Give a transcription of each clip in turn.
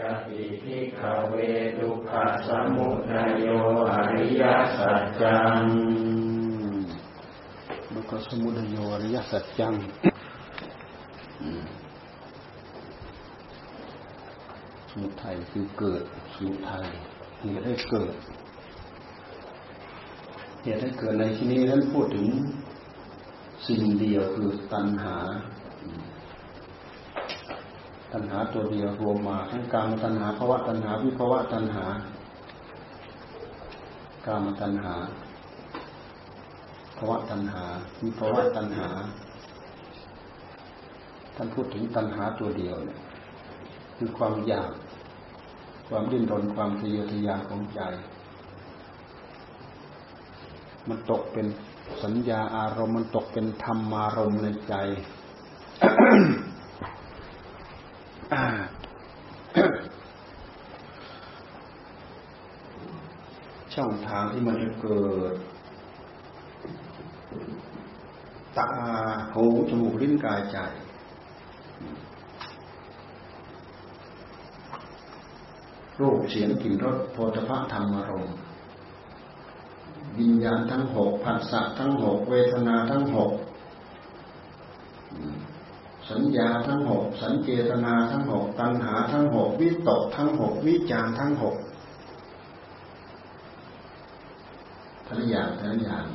จักขิภิกขเวทุกขสัมมุทัยโยอริยสัจจังทุกขสัมมุทัยโยอริยสัจจังสมุทัยคือเกิดสมุทัยเหตุให้เกิดเหตุให้เกิดในที่นี้นั้นพูดถึงสิ่งเดียวคือตัณหาตัณหาตัวเดียวรวมมาทั้งกามตัณหาภวตัณหาวิภวตัณหากามตัณหาภวตัณหาวิภวตัณหาท่านพูดถึงตัณหาตัวเดียวเนี่ยคือความอยากความดิ้นรนความทะเยอทะยานของใจมันตกเป็นสัญญาอารมณ์มันตกเป็นธรรมารมณ์ในใจ ช่องทางที่มันจะเกิดตาหูจมูกลิ้นกายใจรูปเสียงกลิ่นรสโผฏฐัพพะธรรมารมณ์วิญญาณทั้งหกผัสสะทั้งหกเวทนาทั้งหกสัญญาทั้งหกสัญเจตนาทั้งหกตัณหาทั้งหกวิตกทั้งหกวิจารทั้งหกทั้งอย่างทั้งอย่าง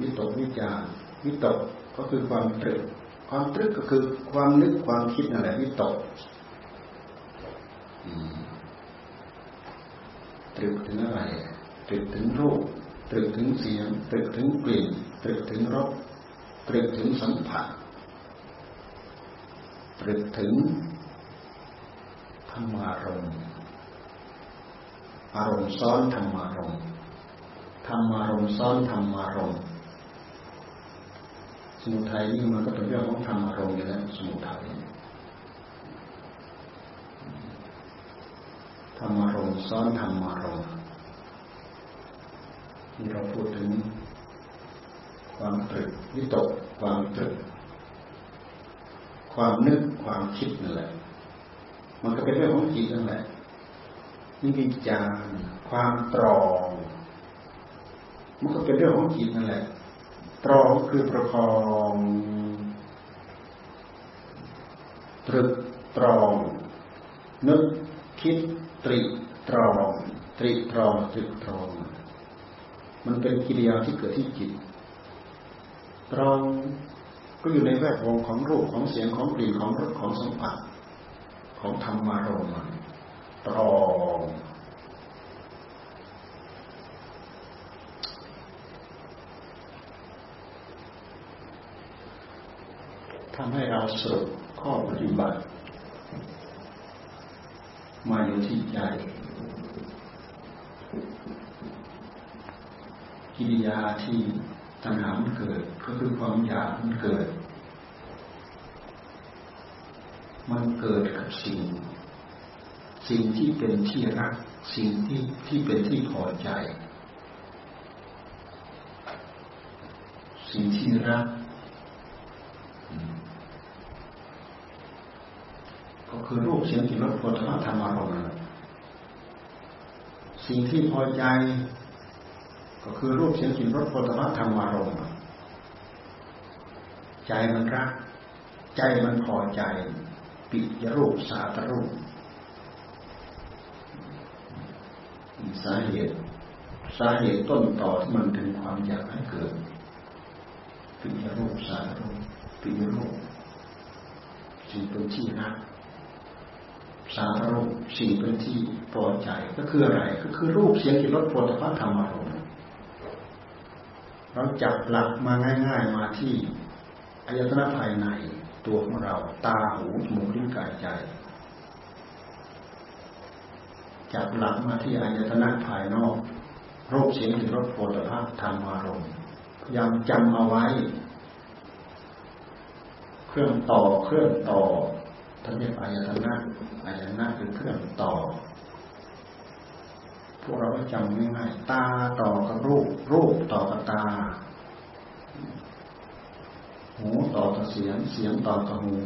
วิตกวิจารวิตกก็คือความตรึกความตรึกก็คือความนึกความคิดนั่นแหละวิตกตรึกถึงอะไรตรึกถึงรูปตรึกถึงเสียงตรึกถึงกลิ่นตรึกถึงรสตรึกถึงสัมผัสตรึกถึงธรรมารมณ์อารมณ์ซ้อนธรรมารมณ์ธรรมารมณ์ซ้อนธรรมารมณ์สมุทัยนี่มันก็เป็นเรื่องของธรรมารมณ์อยู่แล้วสมุทัยธรรมารมณ์ซ้อนธรรมารมณ์ที่เราพูดถึงความตรึกวิตกความตรึกความนึกความคิดนั่นแหละมันก็เป็นเรื่องของจิตนั่นแหละนี่วิจารความตรองมันก็เป็นเรื่องของจิตนั่นแหละตรองคือประคองตรึกตรองนึกคิดตรีตรองตรีตรองตรึกตรองมันเป็นกิริยาที่เกิดที่จิตตรองก็อยู่ในแวดวงของรูปของเสียงของกลิ่นของรสของสัมผัสของธรรมารมณ์ตรองทำให้เราสรุปข้อปฏิบัติมาอยู่ที่ใจกิริยาที่ตัณหามันเกิดก็คือความอยากมันเกิดกับสิ่งที่เป็นที่รักสิ่งที่เป็นที่พอใจสิ่งที่รักก็คือรูปเสียงกลิ่นรสโผฏฐัพพะธรรมารมณ์สิ่งที่พอใจก็คือรูปเสียงกลิ่นรสโผฏฐัพพะธรรมารมณ์ใจมันรักใจมันพอใจปิยรูปสาตรูปสาเหตุต้นต่อที่มันถึงความอยากให้เกิดปิยรูปสาตรูปปิยรูปสิ่งเป็นที่รักสาตรูปสิ่งเป็นที่พอใจก็คืออะไรก็คือรูปเสียงกลิ่นรสโผฏฐัพพะธรรมารมณ์เราจับหลักมาง่ายๆมาที่อายตนะภายในตัวของเราตาหูจมูกลิ้นกายใจจับหลักมาที่อายตนะภายนอกรูปเสียงกลิ่นรสโผฏฐัพพะธรรมารมณ์พยายามจำเอาไว้เครื่องต่อทั้งเรียกอายตนะคือเครื่องต่อพวกเราก็จำง่ายๆตาต่อกับรูปรูปต่อกับตาหูต่อกับเสียงเสียงต่อกับหู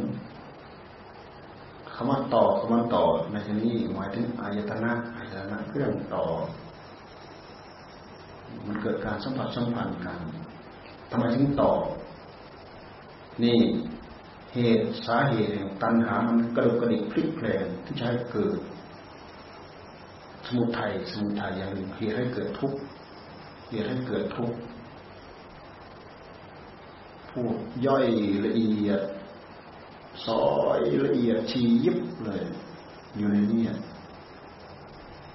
ค คำว่าต่อคำว่าต่อในที่นี้หมายถึงอายตนะอายตนะเครื่องต่อมันเกิดการสัมผัสสัมพันธ์กันทำไมถึงต่อนี่เหตุสาเหตุตัณหามันกระดุกกระดิกพลิกแปลงที่จะให้เกิดสมุทัยสมุทัยอย่างหนึ่งเหตุให้เกิดทุกข์เหตุให้เกิดทุกข์พูดย่อยละเอียดซอยละเอียดชี้ยิบเลยอยู่ในนี้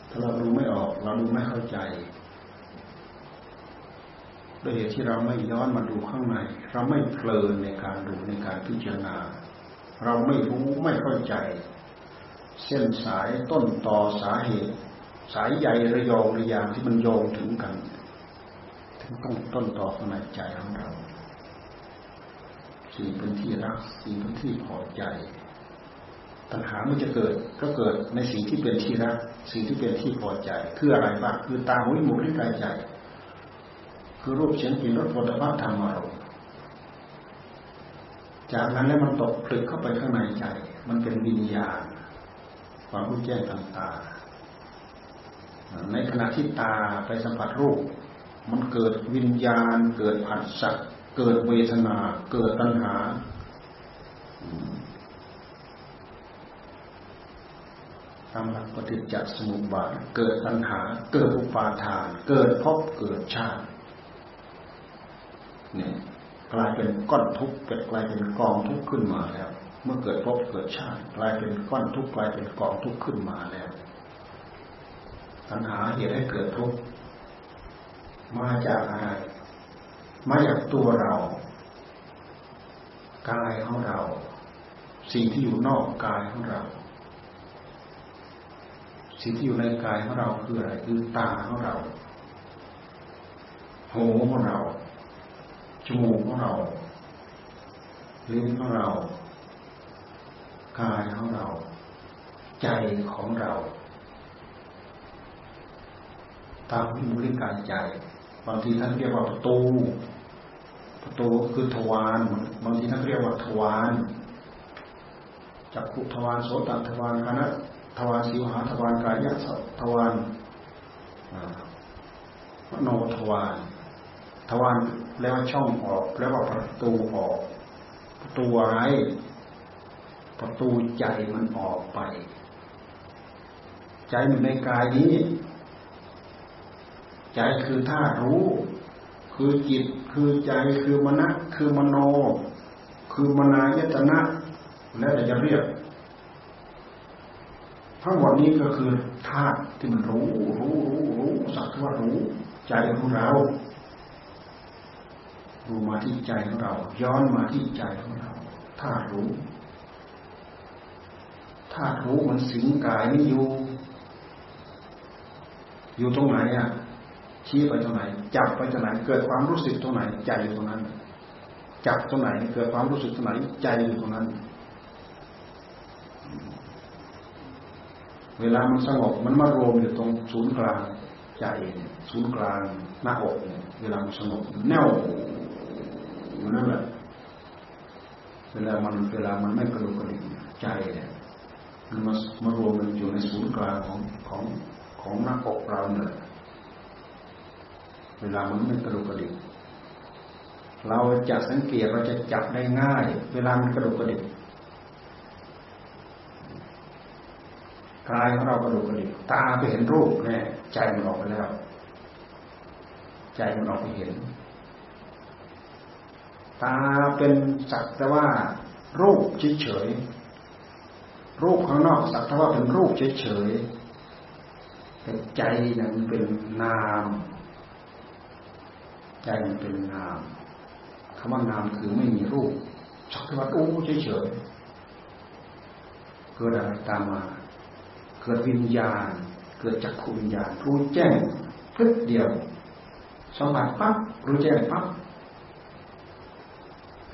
ถ้าเราดูไม่ออกเราดูไม่เข้าใจโดยเหตุที่เราไม่ย้อนมาดูข้างในเราไม่เพลินในการดูในการพิจารณาเราไม่รู้ไม่เข้าใจเส้นสายต้นต่อสาเหตุสายใยระยองระยางที่มันโยงถึงกันถึงต้นต่อข้างในใจของเราสิ่งเป็นที่รักสิ่งเป็นที่พอใจตัณหามันจะเกิดก็เกิดในสิ่งที่เป็นที่รักสิ่งที่เป็นที่พอใจคืออะไรบ้างคือตาหูจมูกลิ้นกายใจคือรูปเสียงกลิ่นรสโผฏฐัพพะธรรมารมณ์จากนั้นแล้วมันตกผลึกเข้าไปข้างในใจมันเป็นวิญญาณความรู้แจ้งทางตาในขณะที่ตาไปสัมผัสรูปมันเกิดวิญญาณเกิดผัสสะเกิดเวทนาเกิดตัณหาตามหลักปฏิจจสมุปบาทเกิดตัณหาเกิดอุปาทานเกิดภพเกิดชาติเนี่ยกลายเป็นก้อนทุกข์กลายเป็นกองทุกข์ขึ้นมาแล้วเมื่อเกิดภพเกิดชาติกลายเป็นก้อนทุกข์กลายเป็นกองทุกข์ขึ้นมาแล้วตัณหาเหตุให้เกิดทุกข์มาจากอะไรมาจากตัวเรากายของเราสิ่งที่อยู่นอกกายของเราสิ่งที่อยู่ในกายของเราคืออะไรคือตาของเราหูของเราจมูกของเราลิ้นของเรากายของเราใจของเราตาหูจมูกลิ้นกายใจบางทีท่านเรียกว่าประตูประตูคือทวารบางทีท่านเรียกว่าทวารจักขุทวารโสตทวารคานทวารสิวหาทวารกายทวารมโนทวารทวารแปลว่าช่องออกแปลว่าประตูออกประตูอะไรประตูใจมันออกไปใจอยู่ในกายนี้ใจคือธาตุรู้คือจิตคือใจคือมนสคือมโนคือมนายตนะแล้วแต่จะเรียกทั้งหมดนี้ก็คือธาตุที่มันรู้สักว่ารู้ใจของเราดูมาที่ใจของเราย้อนมาที่ใจของเราธาตุรู้ธาตุรู้มันสิงกายนี้อยู่ตรงไหนอ่ะชี้ไปตรงไหนจับไปตรงไหนเกิดความรู้สึกตรงไหนใจอยู่ตรงนั้นจับตรงไหนเกิดความรู้สึกตรงไหนใจอยู่ตรงนั้นเวลามันสงบมันมารวมอยู่ตรงศูนย์กลางใจเนี่ยศูนย์กลางหน้าอกเนี่ยเวลามันสงบแน่วอยู่นั่นแหละเวลามันไม่กระดุกกระดิกใจเนี่ยมันมารวมมันอยู่ในศูนย์กลางของหน้าอกเราเนี่ยเวลามันไม่กระดุกกระดิกเราจะสังเกตเราจะจับได้ง่ายเวลามันกระดุกกระดิกกายของเรากระดุกกระดิกตาไปเห็นรูปแน่ใจมันออกไปแล้วใจมันออกไปเห็นตาเป็นสักแต่ว่ารูปเฉยๆรูปข้างนอกสักแต่ว่าเป็นรูปเฉยๆแต่ใจนั้นเป็นนามใจมันเป็นนามคำว่านามคือไม่มีรูปสักแต่ว่ารู้เฉยๆเกิดอะไรตามมาเกิดวิญญาณเกิดจักขุวิญญาณรู้แจ้งพึบเดียวสัมผัสปั๊บรู้แจ้งปั๊บ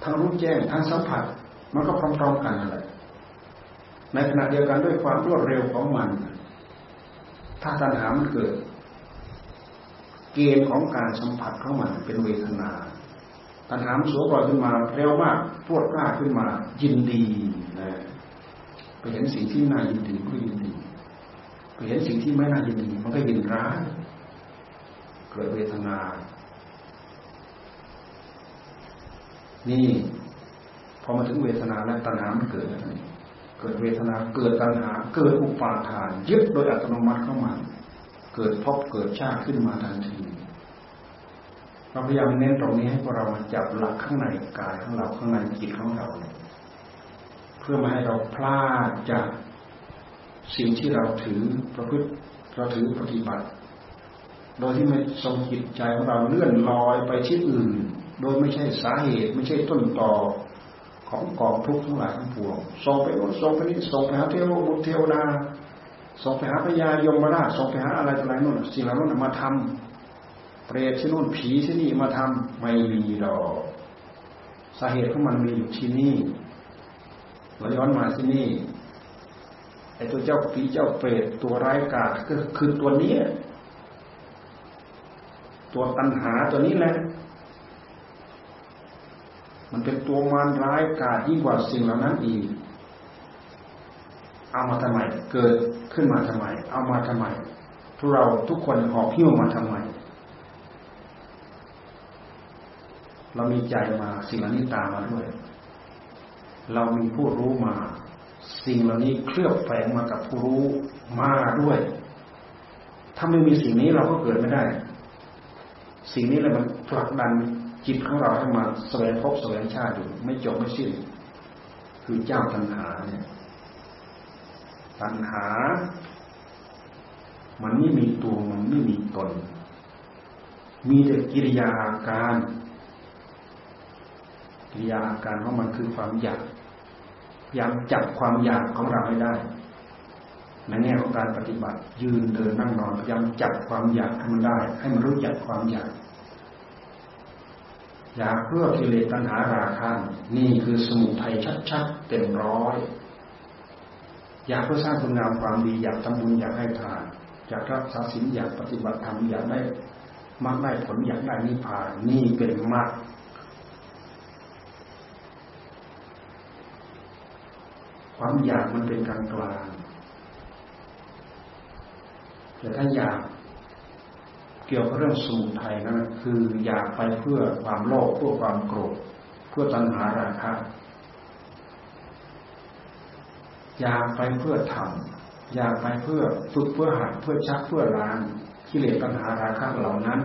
ทั้งรู้แจ้งทั้งสัมผัสมันก็พร้อมๆกันอะไรในขณะเดียวกันด้วยความรวดเร็วของมันถ้าตัณหามันเกิดเกณฑ์ของการสัมผัสของมันเป็นเวทนาตัณหามันสวมรอยขึ้นมาเร็วมากปวดกล้าขึ้นมายินดีนะ ไปเห็นสิ่งที่น่ายินดีก็ยินดีไปเห็นสิ่งที่ไม่น่ายินดีมันก็ยินร้ายเกิดเวทนานี่พอมาถึงเวทนาแล้วตัณหามันเกิดอะไรเกิดเวทนาเกิดตัณหาเกิดอุปาทานยึดโดยอัตโนมัติเข้ามาเกิดพบเกิดชาติขึ้นมาทันทีเราพยายามเน้นตรงนี้ให้พวกเรามาจับหลักข้างในกายของเราข้างในจิตของเราเพื่อมาให้เราพลาดจากสิ่งที่เราถือประพฤติเราถือปฏิบัติโดยที่ไม่ทรงจิตใจของเราเลื่อนลอยไปที่อื่นโดยไม่ใช่สาเหตุไม่ใช่ต้นตอของกองทุกข์ทั้งหลายทั้งปวงส่งไปโน้นส่งไปนี้ส่งไปหาเทวบุตรเทวดาส่งไปหาพญายมราชส่งไปหาอะไรต่ออะไรนู่นสิ่งเหล่านั้นมาทำเปรตที่นู่นผีที่นี่มาทำไม่มีหรอกสาเหตุของมันมีอยู่ที่นี่เราย้อนมาที่นี่ไอ้ตัวเจ้าผีเจ้าเปรตตัวร้ายกาจก็คือตัวนี้ตัวตัณหาตัวนี้แหละมันเป็นตัวมารร้ายกาจยิ่งกว่าสิ่งเหล่านั้นอีกเอามาทำไมเกิดขึ้นมาทำไมเอามาทำไมทุกเราทุกคนหอบหิ้วมาทำไมเรามีใจมาสิ่งเหล่านี้ตามมาด้วยเรามีผู้รู้มาสิ่งเหล่านี้เคลือบแฝงมากับผู้รู้มาด้วยถ้าไม่มีสิ่งนี้เราก็เกิดไม่ได้สิ่งนี้แหละมันผลักดันจิตของเราให้มาแสวงพบแสวงชาติอยู่ไม่จบไม่สิ้นคือเจ้าตัณหาเนี่ยตัณหามันไม่มีตัวมันไม่มีตนมีแต่กิริยาอาการกิริยาอาการของมันคือความอยากอยากจับความอยากของเราให้ได้ในแง่ของการปฏิบัติยืนเดินนั่งนอนพยายามจับความอยากให้มันได้ให้มันรู้จักความอยากอยากเพื่อกิเลสตัณหาราคะนี่คือสมุทัยชัดๆเต็มร้อยอยากเพื่อสร้างคุณงามความดีอยากทำบุญอยากให้ทานอยากรักษาศีลอยากปฏิบัติธรรมอยากได้มรรคได้ผลอยากได้นิพพานนี่เป็นมรรคความอยากมันเป็นกลางๆแต่ถ้าอยากเกี่ยวกับเรื่องสมุทัยนะคืออยากไปเพื่อความโลภเพื่อความโกรธเพื่อตัณหาราคะอยากไปเพื่อทำอยากไปเพื่อฝึกเพื่อหัดเพื่อชักเพื่อล้างกิเลสตัณหาราคะเหล่านั้น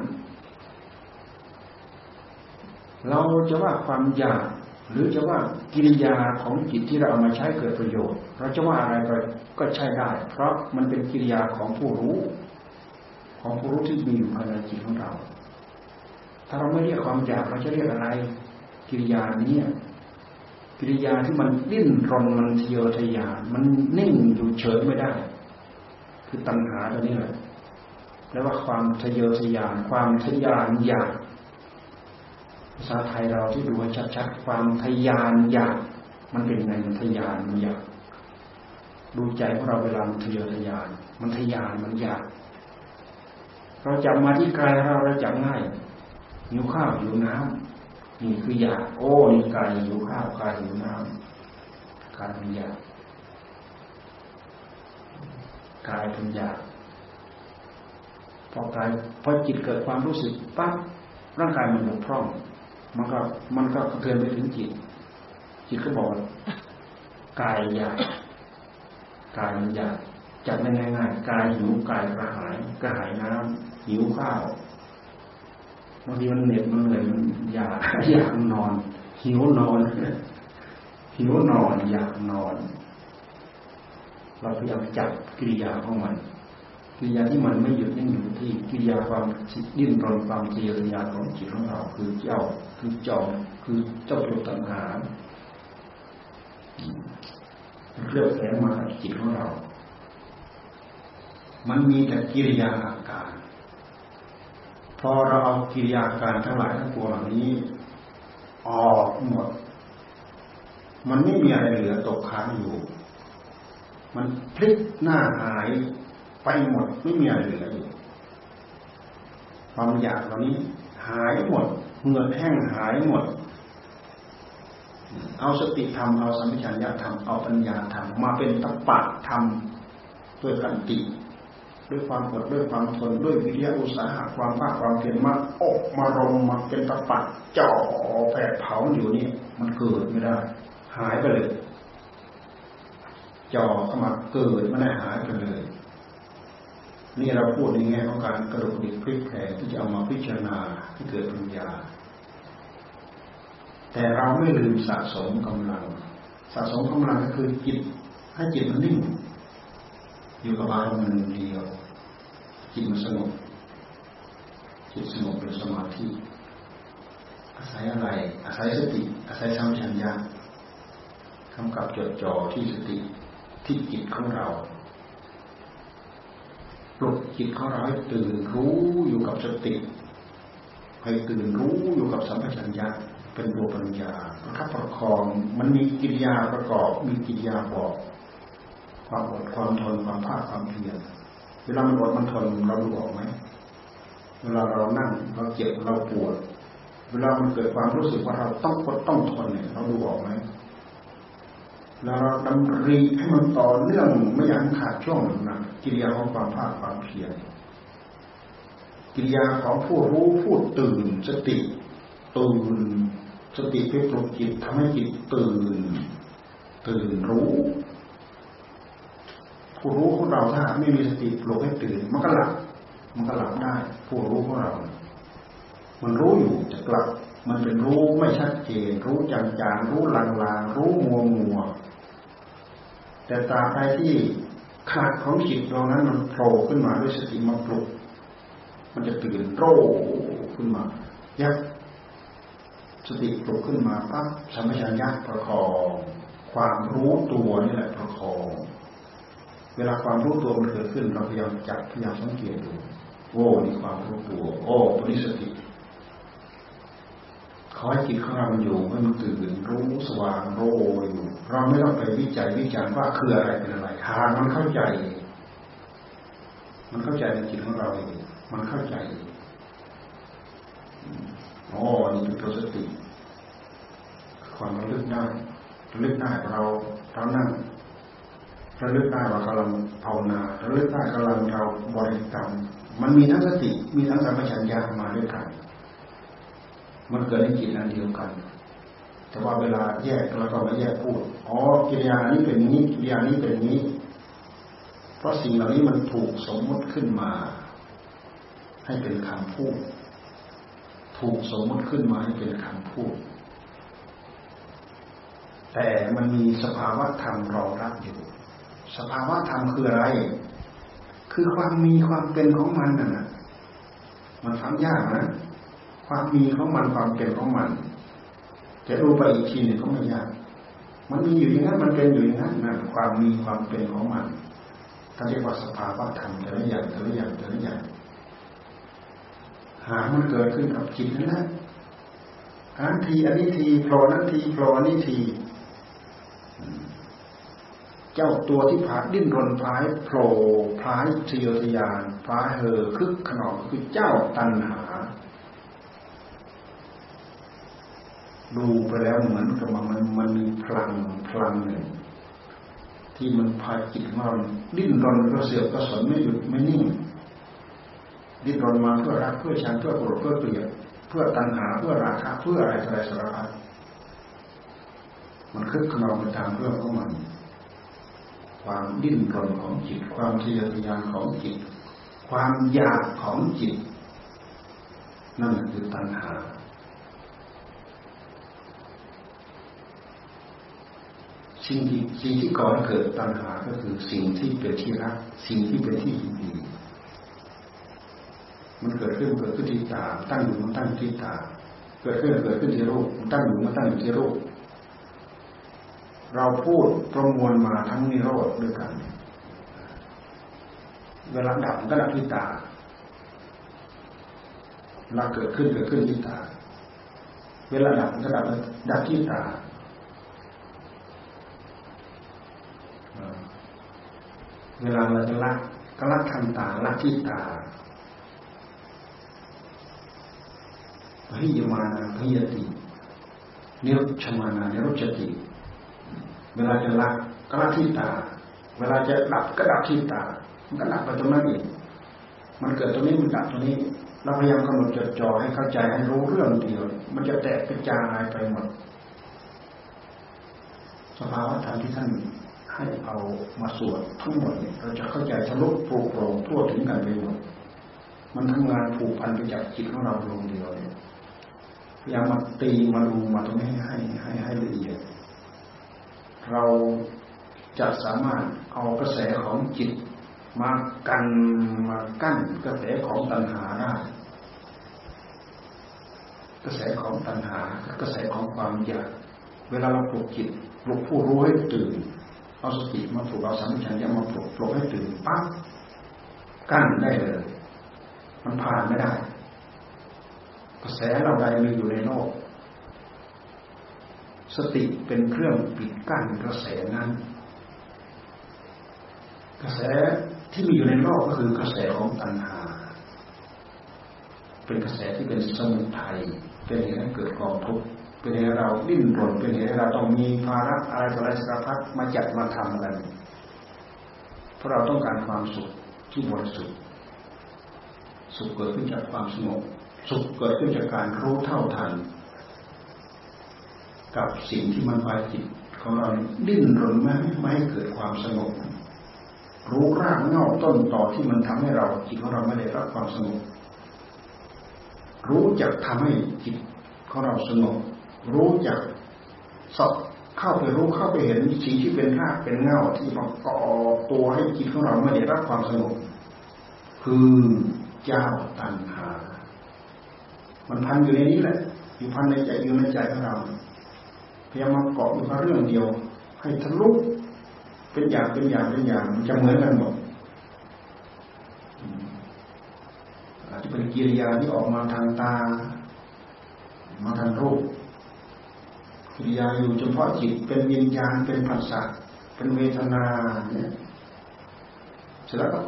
เราจะว่าความอยากหรือจะว่ากิริยาของจิตที่เราเอามาใช้เกิดประโยชน์เราจะว่าอะไรไปก็ใช้ได้เพราะมันเป็นกิริยาของผู้รู้ของผู้รู้ที่มีอยู่ภายในจิตของเราถ้าเราไม่เรียกความอยากเราจะเรียกอะไรกิริยานี้กิริยาที่มันดิ้นรนมันเทียวทะยานมันนิ่งอยู่เฉยไม่ได้คือตัณหาตัวนี้แหละแล้วว่าความทะเยอทะยานความทะยานอยากภาษาไทยเราที่ดูให้ชัดๆความทะยานอยากมันเป็นไงมันทะยานมันอยากดูใจของเราเวลามันทะเยอทะยานมันทะยานมันอยากเราจับมาที่กายเราเราจับง่ายหิวข้าวหิวน้ำนี่คืออยากโอ้นี่กายหิวข้าวกายหิวน้ำกายเป็นอยากกายเป็นอยากพอจิตเกิดความรู้สึกปั๊บร่างกายมันหลุดพร่องมันก็กระเทือนไปถึงจิตจิตก็บอกกายอยากกายมันอยากจับง่ายๆกายหิวกายกระหายกระหายน้ำหิวข้าวบางทีมันเหน็บมันเหนื่อยมันอยากนอนหิวนอนหิวนอนอยากนอนเราพยายามจับกิริยาของมันกิริยาที่มันไม่หยุดนิ่งอยู่ที่กิริยาความดิ้นรนความเจริญญาของจิตของเราคือเจ้าคือจอมคือเจ้าตัวตัณหาเคลื่อนแฝงมาในจิตของเรามันมีแต่กิริยาอาการพอเราเอากิริยาอาการทั้งหลายทั้งปวงเหล่านี้ออกหมดมันไม่มีอะไรเหลือตกค้างอยู่มันพลิกหน้าหายไปหมดไม่มีอะไรเหลืออยู่ความอยากเหล่านี้หายหมดเหงื่อแห้งหายหมด เอาสติธรรมเอาสัมปชัญญะธรรมเอาปัญญาธรรมมาเป็นตัปปะธรรมด้วยขันติด้วยความอดด้วยความทนด้วยวิริยะอุตสาหะความภาคความเพียรมาอบมารมมาเป็นตัปปะจ่อแผดเผาอยู่นี่มันเกิดไม่ได้หายไปเลยจ่อเข้ามาเกิดไม่ได้หายไปเลยนี่เราพูดในแง่ของการกระดุกดิบพลิกแผลที่จะเอามาพิจารณาที่เกิดปัญญาแต่เราไม่ลืมสะสมกำลังสะสมกำลังก็คือจิตให้จิตมันนิ่งอยู่กับอารมณ์เดียวจิตมันสงบจิตสงบเป็นสมาธิอาศัยอะไรอาศัยสติอาศัยสัมปชัญญะกำกับจดจ่อที่สติที่จิตของเราปลุกจิตของเราให้ตื่นรู้อยู่กับสติให้ตื่นรู้อยู่กับสัมปชัญญะเป็นตัวปัญญาประคับประคองมันมีกิริยาประกอบมีกิริยาบอกความอดความทนความภาคความเพียรเวลามันอดมันทนเรารู้ออกไหมเวลาเรานั่งเราเจ็บเราปวดเวลามันเกิดความรู้สึกว่าเราต้องอดต้องทนเนี่ยเรารู้ออกไหมแล้วเราดำริให้มันต่อเนื่องไม่ยั้งขาดช่วงนะกิริยาของความภาคความเพียรกิริยาของผู้รู้ผู้ตื่นสติตื่นสติไปปลุกจิตทำให้จิตตื่นรู้ผู้รู้ของเราถ้าไม่มีสติปลุกให้ตื่นมันก็หลับได้ผู้รู้ของเรามันรู้อยู่จะกลับมันเป็นรู้ไม่ชัดเจนรู้จางๆรู้ลางๆรู้มัวๆแต่ตราบใดที่ขนาดของจิตตรงนั้นมันโผล่ขึ้นมาด้วยสติมาปลุกมันจะตื่นโร่ขึ้นมายักสติปลุกขึ้นมาปั๊บสัมปชัญญะประคองความรู้ตัวนี่แหละประคองเวลาความรู้ตัวมันเกิดขึ้นเราพยายามจับพยายามสังเกตดูโอ้นี่ความรู้ตัวโอ้ตัวนี้สติขอให้จิตของเรามันอยู่ให้มันตื่นรู้สว่างโรยอยู่เราไม่ต้องไปวิจารณ์ว่าคืออะไรเป็นอะไรหากมันเข้าใจในจิตของเราเองมันเข้าใจอ๋อนี่เป็นตัวสติความระลึกได้เรานั่งระลึกได้ว่ากำลังภาวนาระลึกได้กำลังเราบริกรรมมันมีทั้งสติมีทั้งสัมปชัญญะมาด้วยกันมันเกิดในจิตอันเดียวกันแต่ว่าเวลาแยกเราก็มาแยกพูดอ๋อกิริยานี้เป็นนี้กิริยานี้เป็นนี้เพราะสิ่งเหล่านี้มันถูกสมมติขึ้นมาให้เป็นคำพูดถูกสมมติขึ้นมาให้เป็นคำพูดแต่มันมีสภาวะธรรมรองรับอยู่สภาวะธรรมคืออะไรคือความมีความเป็นของมันน่ะมันฟังยากนะความมีของมันความเป็นของมันแต่ดูไปอีกทีเนี่ยก็ไม่ยากมันมีอยู่อย่างนั้นมันเป็นอยู่อย่างนั้นนะความมีความเป็นของมันท่านเรียกว่าสภาวะธรรมแต่ละอย่างหามันเกิดขึ้นกับจิตนั่นแหละอันนี้ทีโผล่นั่นทีโผล่นี่ทีเจ้าตัวที่ผาดดิ้นรนพลายโผล่พลายทะเยอทะยานพลายเห่อคึกขนองคือเจ้าตัณหาดูไปแล้วเหมือนกับมันมีพลังหนึ่งที่มันพาจิตเราดิ้นรนกระเสือกกระสนไม่หยุดไม่นิ่งดิ้นรนมาเพื่อรักเพื่อชังเพื่อโกรธเพื่อเกลียดเพื่อตัณหาเพื่อราคะเพื่ออะไรสารพัดมันคึกขนองไปตามเรื่องของมันความดิ้นรนของจิตความทะเยอทะยานของจิตความอยากของจิตนั่นคือตัณหาสิ่งที่ก่อให้เกิดตัณหาก็คือสิ่งที่เป็นที่รักสิ่งที่เป็นที่ยินดีมันเกิดขึ้นที่ตาตั้งอยู่มันตั้งอยู่ที่ตาเกิดขึ้นที่รูปตั้งอยู่มันตั้งอยู่ที่รูปเราพูดประมวลมาทั้งนิโรธด้วยกันเวลาดับก็ดับที่ตาเวลาเกิดขึ้นที่ตาเวลาดับก็ดับที่ตาเวลาเราจะละก็ละทางตาละที่ตาพหิยมานะพหิยติ นิรุชมานานิรุจติเวลาจะละก็ละที่ตาเวลาจะดับก็ดับที่ตามันก็ดับไปตรงนั้นเองมันเกิดตรงนี้มันดับตรงนี้เราพยายามกำหนดจดจ่อให้เข้าใจให้รู้เรื่องเดียวมันจะแตกกระจายไปหมดสภาวะธรรมที่ท่านให้เอามาสวดทั้งหมดเนี่ยเราจะเข้าใจทะลุปลุกโปร่งทั่วถึงกันไปหมดมันทำงานผูกพันไปจากจิตของเราลงเดียวเลยพยายามมาตีมาดูมาตรงนี้ให้ละเอียดเราจะสามารถเอากระแสของจิตมากั้นกระแสของตัณหาได้กระแสของตัณหากระแสของความอยากเวลาเราปลุกจิตปลุกผู้รู้ให้ตื่นเอาสติมาปลุกเอาสัมผัสอย่างมาปลุกให้ตื่นปั๊บกั้นได้เลยมันผ่านไม่ได้กระแสเราใดมีอยู่ในโลกสติเป็นเครื่องปิดกั้นกระแสนั้นกระแสที่มีอยู่ในโลกก็คือกระแสของตัณหาเป็นกระแสที่เป็นสมุทัยเป็นเหตุให้เกิดกองทุกข์เป็นเหตุให้เราดิ้นรนเป็นเหตุให้เราต้องมีภาระอะไรต่ออะไรสารพัดมาจัดมาทำกันเพราะเราต้องการความสุขที่บริสุทธิ์สุขเกิดขึ้นจากความสงบสุขเกิดขึ้นจากการรู้เท่าทันกับสิ่งที่มันพาจิตของเราดิ้นรนไม่ให้เกิดความสงบรู้รากเหง้าต้นตอที่มันทำให้เราจิตของเราไม่ได้รับความสงบรู้จักทำให้จิตของเราสงบรู้จักสอบเข้าไปรู้เข้าไปเห็นสิ่งที่เป็นรากเป็นเหง้าที่มันก่อตัวให้จิตของเราไม่ได้รับความสงบคือเจ้าตัณหามันพันอยู่ในนี้แหละอยู่พันในใจอยู่ในใจของเราพยายามมาเกาะอยู่กับเรื่องเดียวให้ทะลุเป็นอย่างมันจะเหมือนกันหมดอาจจะเป็นกิริยาที่ออกมาทางตามาทางรูปกิริยาอยู่เฉพาะจิตเป็นวิญญาณเป็นผัสสะเป็นเวทนาเนี่ยเสร็จแล้วก็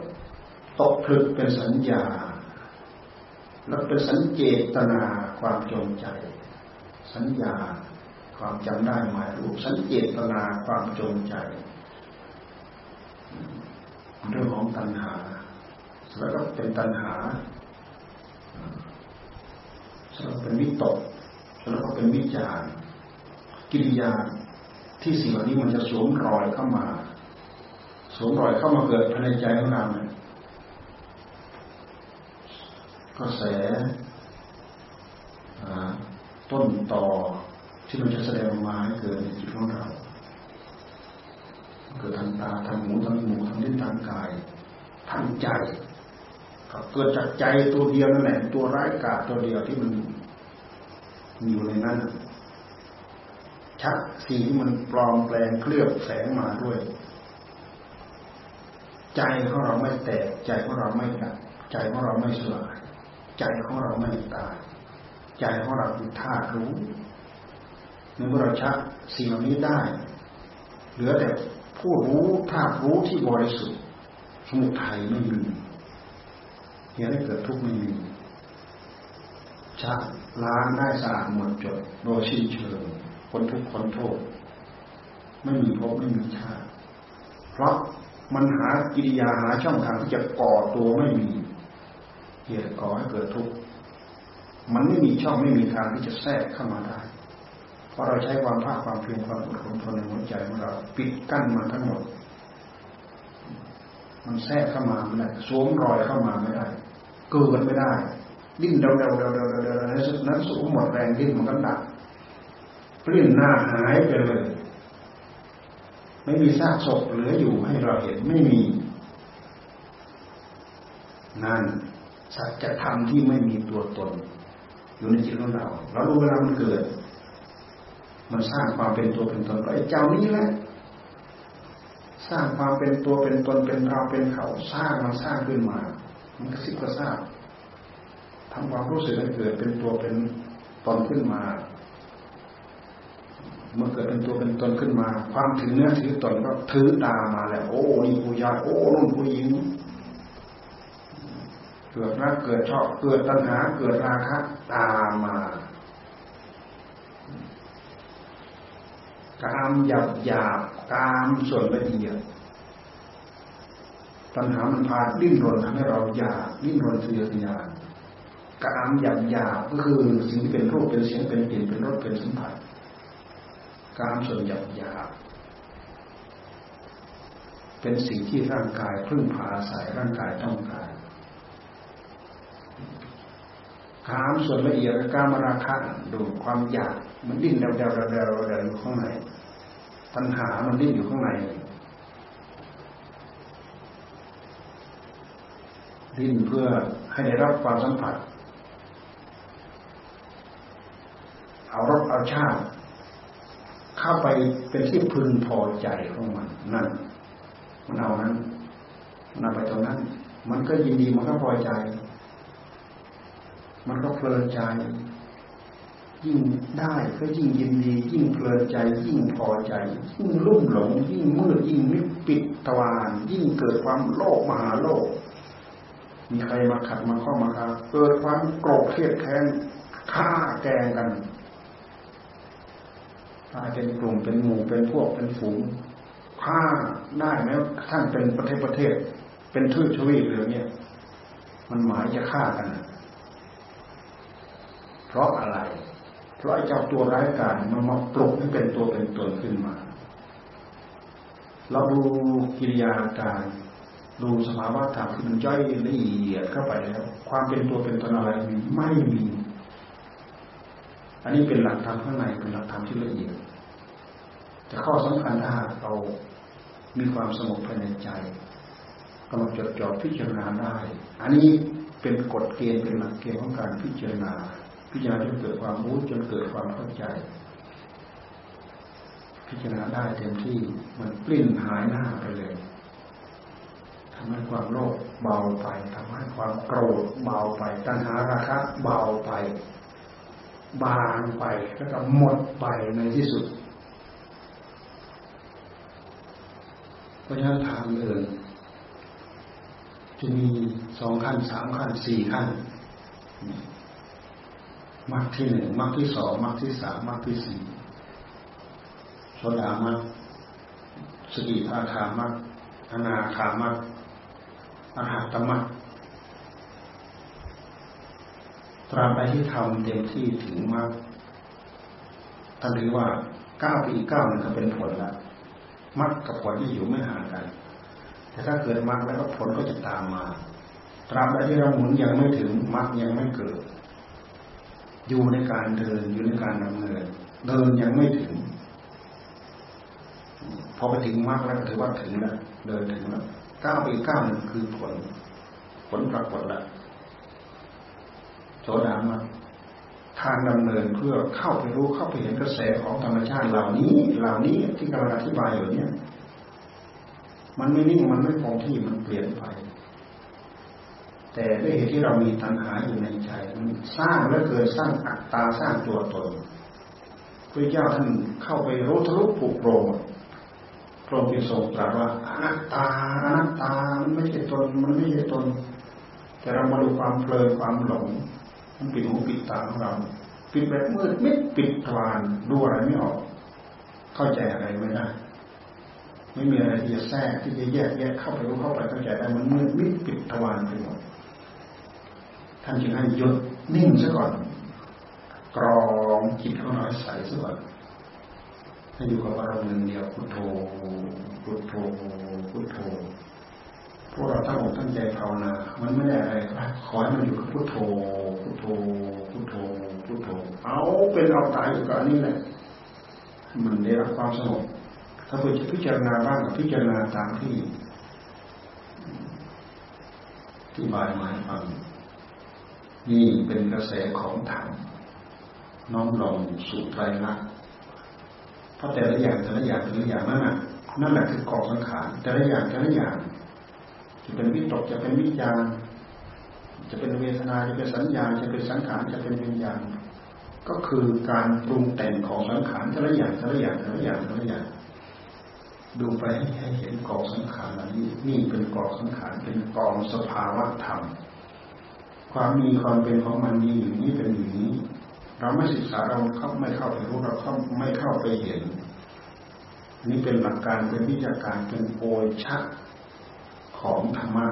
ตกผลึกเป็นสัญญาแล้วเป็นสัญเจตนาความจงใจสัญญาความจำได้หมายรู้สัญเจตนาความจงใจเรื่องของตัณหาแล้วก็เป็นตัณหาแล้วเป็นวิตกแล้วก็เป็นวิจารกิริยาที่สิ่งเหล่านี้มันจะสวมรอยเข้ามาเกิดภายในใจของเราเนี่ยกระแสต้นตอที่มันจะแสดงออกมาให้เกิดในจิตของเราเกิดทางตาทางหูทางจมูกทางลิ้นทางกายทางใจเกิดจากใจตัวเดียวนั่นแหละตัวร้ายกาจตัวเดียวที่มันอยู่ในนั้นชักสิ่งที่มันปลอมแปลงเคลือบแฝงมาด้วยใจของเราไม่แตกใจของเราไม่ดับใจของเราไม่สลายใจของเราไม่ตายใจของเราคือธาตุรู้เมื่อเราชักสิ่งเหล่านี้ได้เหลือแต่ผู้รู้ธาตุรู้ที่บริสุทธิ์สมุทัยไม่มีเหตุให้เกิดทุกข์ไม่มีชักล้างได้สะอาดหมดจดโดยสิ้นเชิงคนทุกข์คนโทษไม่มีภพไม่มีชาติเพราะมันหากิริยาหาช่องทางที่จะก่อตัวไม่มีเหตุก่อให้เกิดทุกข์มันไม่มีช่องไม่มีทางที่จะแทรกเข้ามาได้เพราะเราใช้ความภาคความเพียรความอดทนในหัวใจของเราปิดกั้นมันทั้งหมดมันแทรกเข้ามาไม่ได้สวมรอยเข้ามาไม่ได้เกิดไม่ได้ดิ้นเดานั้นสูงหมดแรงดิ้นมันก็ดับเปลี่ยนหน้าหายไปเลยไม่มีซากศพเหลืออยู่ให้เราเห็นไม่มีนั่นสัจธรรมที่ไม่มีตัวตนอยู่ในจิตของเราเรารู้เวลามันเกิดมันสร้างความเป็นตัวเป็นตนไอ้เจ้านี้แหละสร้างความเป็นตัวเป็นตนเป็นเราเป็นเขาสร้างมันสร้างขึ้นมามันกระซิบกระซาบทำความรู้สึกให้เกิดเป็นตัวเป็นตนขึ้นมาเมื่อเกิดเป็นตัวเป็นตนขึ้นมาความถือเนื้อถือตนก็ถือตามาแล้วโอ้นี่ผู้ชายโอ้นู่นผู้หญิงเกิดรักเกิดชอบเกิดตัณหาเกิดราคะตามมา กามหยาบหยาบกามส่วนละเอียดตัณหามันพาดิ้นรนทำให้เราอยากดิ้นรนทะเยอทะยานกามหยาบหยาบก็คือสิ่งที่เป็นรูปเป็นเสียงเป็นกลิ่นเป็นรสเป็นสัมผัสกามส่วนหยาบหยาบเป็นสิ่งที่ร่างกายพึ่งพาอาศัยร่างกายต้องการกามส่วนละเอียดกามราคะดูความอยากมันดิ้นเดาเดาเดาเดาเดาอยู่ข้างในตัณหามันดิ้นอยู่ข้างในดิ้นเพื่อให้ได้รับความสัมผัสเอารสเอาชาติเข้าไปเป็นที่พึงพอใจของมันนั่นมันเอานั้นมันเอาไปตรงนั้นมันก็ยินดีมันก็พอใจมันก็เพลินใจยิ่งได้ก็ยิ่งยินดียิ่งเพลินใจยิ่งพอใจยิ่งลุ่มหลงยิ่งมืดยิ่งมิปิดตวานยิ่งเกิดความโลภมหาโลภมีใครมาขัดมาข้อมาครับเกิดความโกรธเครียดแค้นฆ่าแกงกันตายเป็นกลุ่มเป็นหมู่เป็นพวกเป็นฝูงฆ่าได้แม้ท่านเป็นประเทศเป็นทวีปอะไรเนี่ยมันหมายจะฆ่ากันเพราะอะไรเพราะไอ้เจ้าตัวร้ายกาจมันมาปลุกให้เป็นตัวเป็นตนขึ้นมาเราดูกิริยาการดูสภาวะธรรมที่มันย่อยละเอียดเข้าไปแล้วความเป็นตัวเป็นตนอะไรไม่มีอันนี้เป็นหลักธรรมข้างในเป็นหลักธรรมที่ละเอียดแต่ข้อสำคัญถ้าเรามีความสงบภายในใจกำลังจดจ่อพิจารณาได้อันนี้เป็นกฎเกณฑ์เป็นหลักเกณฑ์ของการพิจารณาจนเกิดความรู้จนเกิดความเข้าใจพิจารณาได้เต็มที่มันปลิ้นหายหน้าไปเลยทำให้ความโลภเบาไปทำให้ความโกรธเบาไปตัณหาราคะเบาไปบางไปแล้วก็หมดไปในที่สุดเพราะฉะนั้นทางเดินจะมี2ขั้น3ขั้น4ขั้นมรรคที่1มรรคที่2มรรคที่3มรรคที่4โสดามรรคสกิทาคามรรคอนาคามรรคอรหัตมรรคตราบใดที่ทำเต็มที่ถึงมรรคท่านเรียกว่า9ปี9มันก็เป็นผลละมรรคกับผลที่อยู่ไม่ห่างกันแต่ถ้าเกิดมรรคแล้วก็ผลก็จะตามมาตราบใดที่เราหมุนยังไม่ถึงมรรคยังไม่เกิดอยู่ในการเดินอยู่ในการดำเนินเดินยังไม่ถึงพอไปถึงมรรคแล้วถือว่าถึงแล้วเดินถึงแล้วก้าวไปก้าวหนึ่งคือผลปรากฏแล้วโสดามรรคทางดำเนินเพื่อเข้าไปรู้เข้าไปเห็นกระแสของธรรมชาติเหล่านี้ที่กำลังอธิบายอยู่เนี่ยมันไม่นิ่งมันไม่คงที่มันเปลี่ยนไปแต่ด้วยเหตุที่เรามีตัณหาอยู่ในใจมันสร้างและเกิดสร้างอัตตาสร้างตัวตนพระเจ้าท่านเข้าไปรู้ทะลุปลุกโปรงพระองค์ทรงตรัสว่าอนัตตาอนัตตามันไม่ใช่ตนมันไม่ใช่ตนแต่เรามาดูความเพลินความหลงมันปิดหูปิดตาของเราปิดแบบมืดมิดปิดทวารดูอะไรไม่ออกเข้าใจอะไรไม่ได้ไม่มีอะไรที่จะแทรกที่จะแยกเข้าไปรู้เข้าไปเข้าใจได้มันมืดมิดปิดทวารไปหมดท่านจึงให้หยุดนิ่งซะก่อนกรองจิตของเราให้ใสซะก่อนให้อยู่กับอารมณ์หนึ่งเดียวพุทโธพุทโธพุทโธพวกเราตั้งอกตั้งใจภาวนามันไม่ได้อะไรขอให้มันอยู่กับพุทโธพุทโธพุทโธพุทโธเอาเป็นเอาตายอยู่กับอันนี้แหละมันได้รับความสงบถ้าเราจะพิจารณาบ้างกับพิจารณาตามที่บายหมายฟังนี่เป็นกระแสของธรรมน้อมลงสู่ไตรลักษณ์เพราะแต่ละอย่างนั่นแหละคือกองสังขารแต่ละอย่างจะเป็นวิตกจะเป็นวิญาณจะเป็นเวทนาจะเป็นสัญญาจะเป็นสังขารจะเป็นวิญญาณก็คือการปรุงแต่งของสังขารแต่ละอย่างดูไปให้เห็นกองสังขารนี่เป็นกองสังขารเป็นกองสภาวะธรรมความมีความเป็นของมันมีอยู่นี้เป็นอยู่นี้เราไม่ศึกษาเราไม่เข้าไปรู้เราไม่เข้าไปเห็น อันนี้เป็นหลักการเป็นวิชาการเป็นโพชะของธรรมะ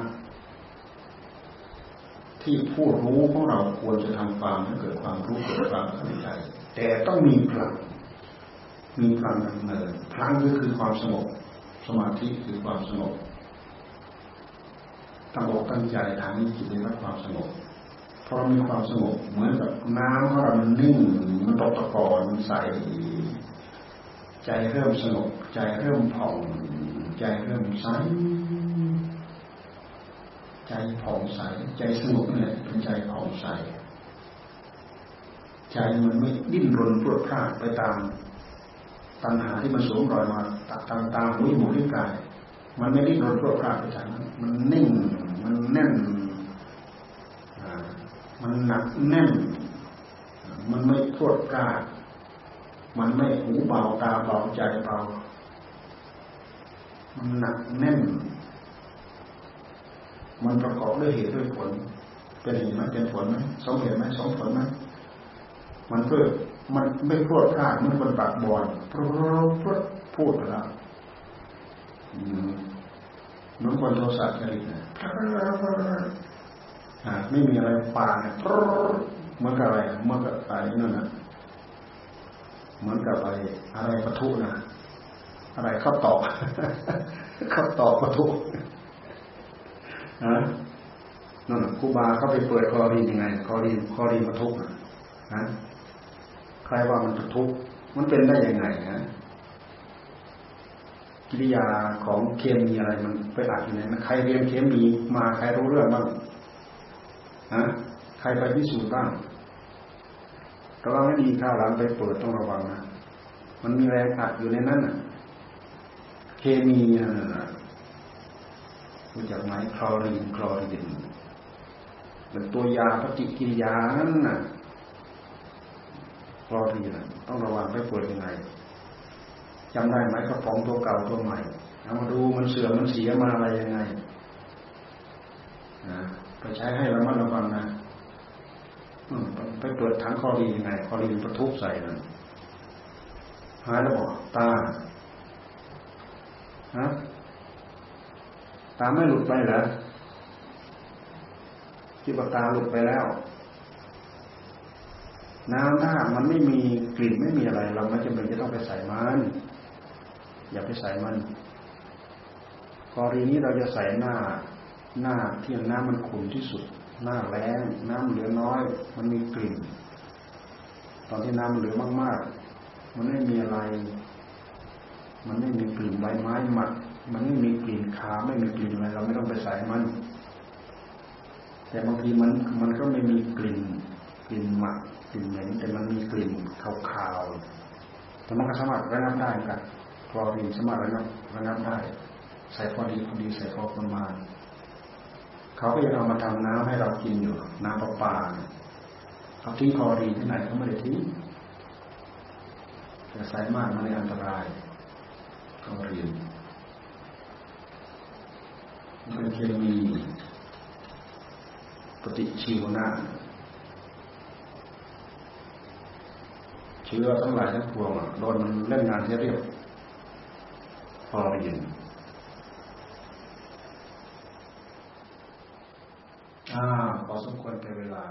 ที่ผู้รู้ของเราควรจะทำความให้เกิดความรู้เกิดความเข้าใจแต่ต้องมีพลังดำเนินพลังก็คือความสงบสมาธิคือความสงบตั้งอกตั้งใจทำให้จิตได้รับความสงบเพราะมีความสงบเหมือนกับน้ำของเรามันนิ่งมันตกตะกอนมันใสใจเริ่มสงบใจเริ่มผ่องใจเริ่มใสใจผ่องใสใจสงบเนี่ยเป็นใจผ่องใสใจมันไม่ดิ้นรนพรวดพราดไปตามตัณหาที่มันสวมรอยมาตามหูหมู่ลิ้นกายมันไม่ดิ้นรนพรวดพราดไปจากนั้นมันนิ่งมันแน่นมันหนักแน่นมันไม่พรวดพราดมันไม่หูเบาตาเบาใจเบามันหนักแน่นมันประกอบด้วยเหตุด้วยผลเป็นเหตุไหมเป็นผลไหมสองเหตุไหมสองผลไหมมันเพื่อมันไม่พรวดพราดมันคนปากบอลพูดแล้วมันคนโทสะจริตนะไม่มีอะไรปากเนี่ยเหมือนกับอะไรเหมือนกับอะไรนั่นนะเหมือนกับอะไรอะไรปะทุนะอะไรข้าวตอกข้าวตอกปะทุนะนั่นครูบาเขาไปเปิดคอรีนยังไงคอรีนปะทุนะใครว่ามันปะทุมันเป็นได้ยังไงนะกิริยาของเคมีอะไรมันไปอัดอยู่ไหนใครเรียนเคมีมาใครรู้เรื่องบ้างนะใครไปพิสูจน์บ้างระวังให้ดีข้าวหลังไปเปิดต้องระวังนะมันมีแรงอัดอยู่ในนั้นน่ะเคมีน่ะรู้จักไหมคลอรีนเป็นตัวยาปฏิกิริยานั่นน่ะคลอรีนน่ะต้องระวังไปเปิดยังไงจำได้ไหมกระป๋องตัวเก่าตัวใหม่เอามาดูมันเสื่อมมันเสียมาอะไรยังไงนะไปใช้ให้ระมัดระวังนะไปเปิดถังคอรีนยังไงคอรีนประทุใส่นั่นหายแล้วบอกตาฮะตาไม่หลุดไปเหรอที่บอกตาหลุดไปแล้วน้ำถ้ามันไม่มีกลิ่นไม่มีอะไรเราไม่จำเป็นจะต้องไปใส่มันอย่าไปใส่มันคอรีนนี้เราจะใส่หน้าที่น้ำมันขุ่นที่สุดหน้าแรงน้ำเหลือน้อยมันมีกลิ่นตอนที่น้ำเหลือมากๆมันไม่มีอะไรมันไม่มีกลิ่นใบไม้หมักมันไม่มีกลิ่นขาวไม่มีกลิ่นอะไรเราไม่ต้องไปใส่มันแต่บางทีมันก็ไม่มีกลิ่นหมักกลิ่นเหม็นแต่มันมีกลิ่นขาวๆแต่มันก็สามารถระงับได้กันพอดีสามารถระงับได้ใส่พอดีใส่พอประมาณเขาก็ยังเอามาทำน้ำให้เรากินอยู่น้ำประปาเขาทิ้งคลอรีนที่ไหนเขาไม่ได้ทิ้งแต่ใส่มากมันเลยอันตรายคลอรีนมันเป็นเคมีปฏิชีวนะเชื้อทั้งหลายทั้งปวงโดนเล่นงานเรียบคลอรีนขอสมควรแก่เวลา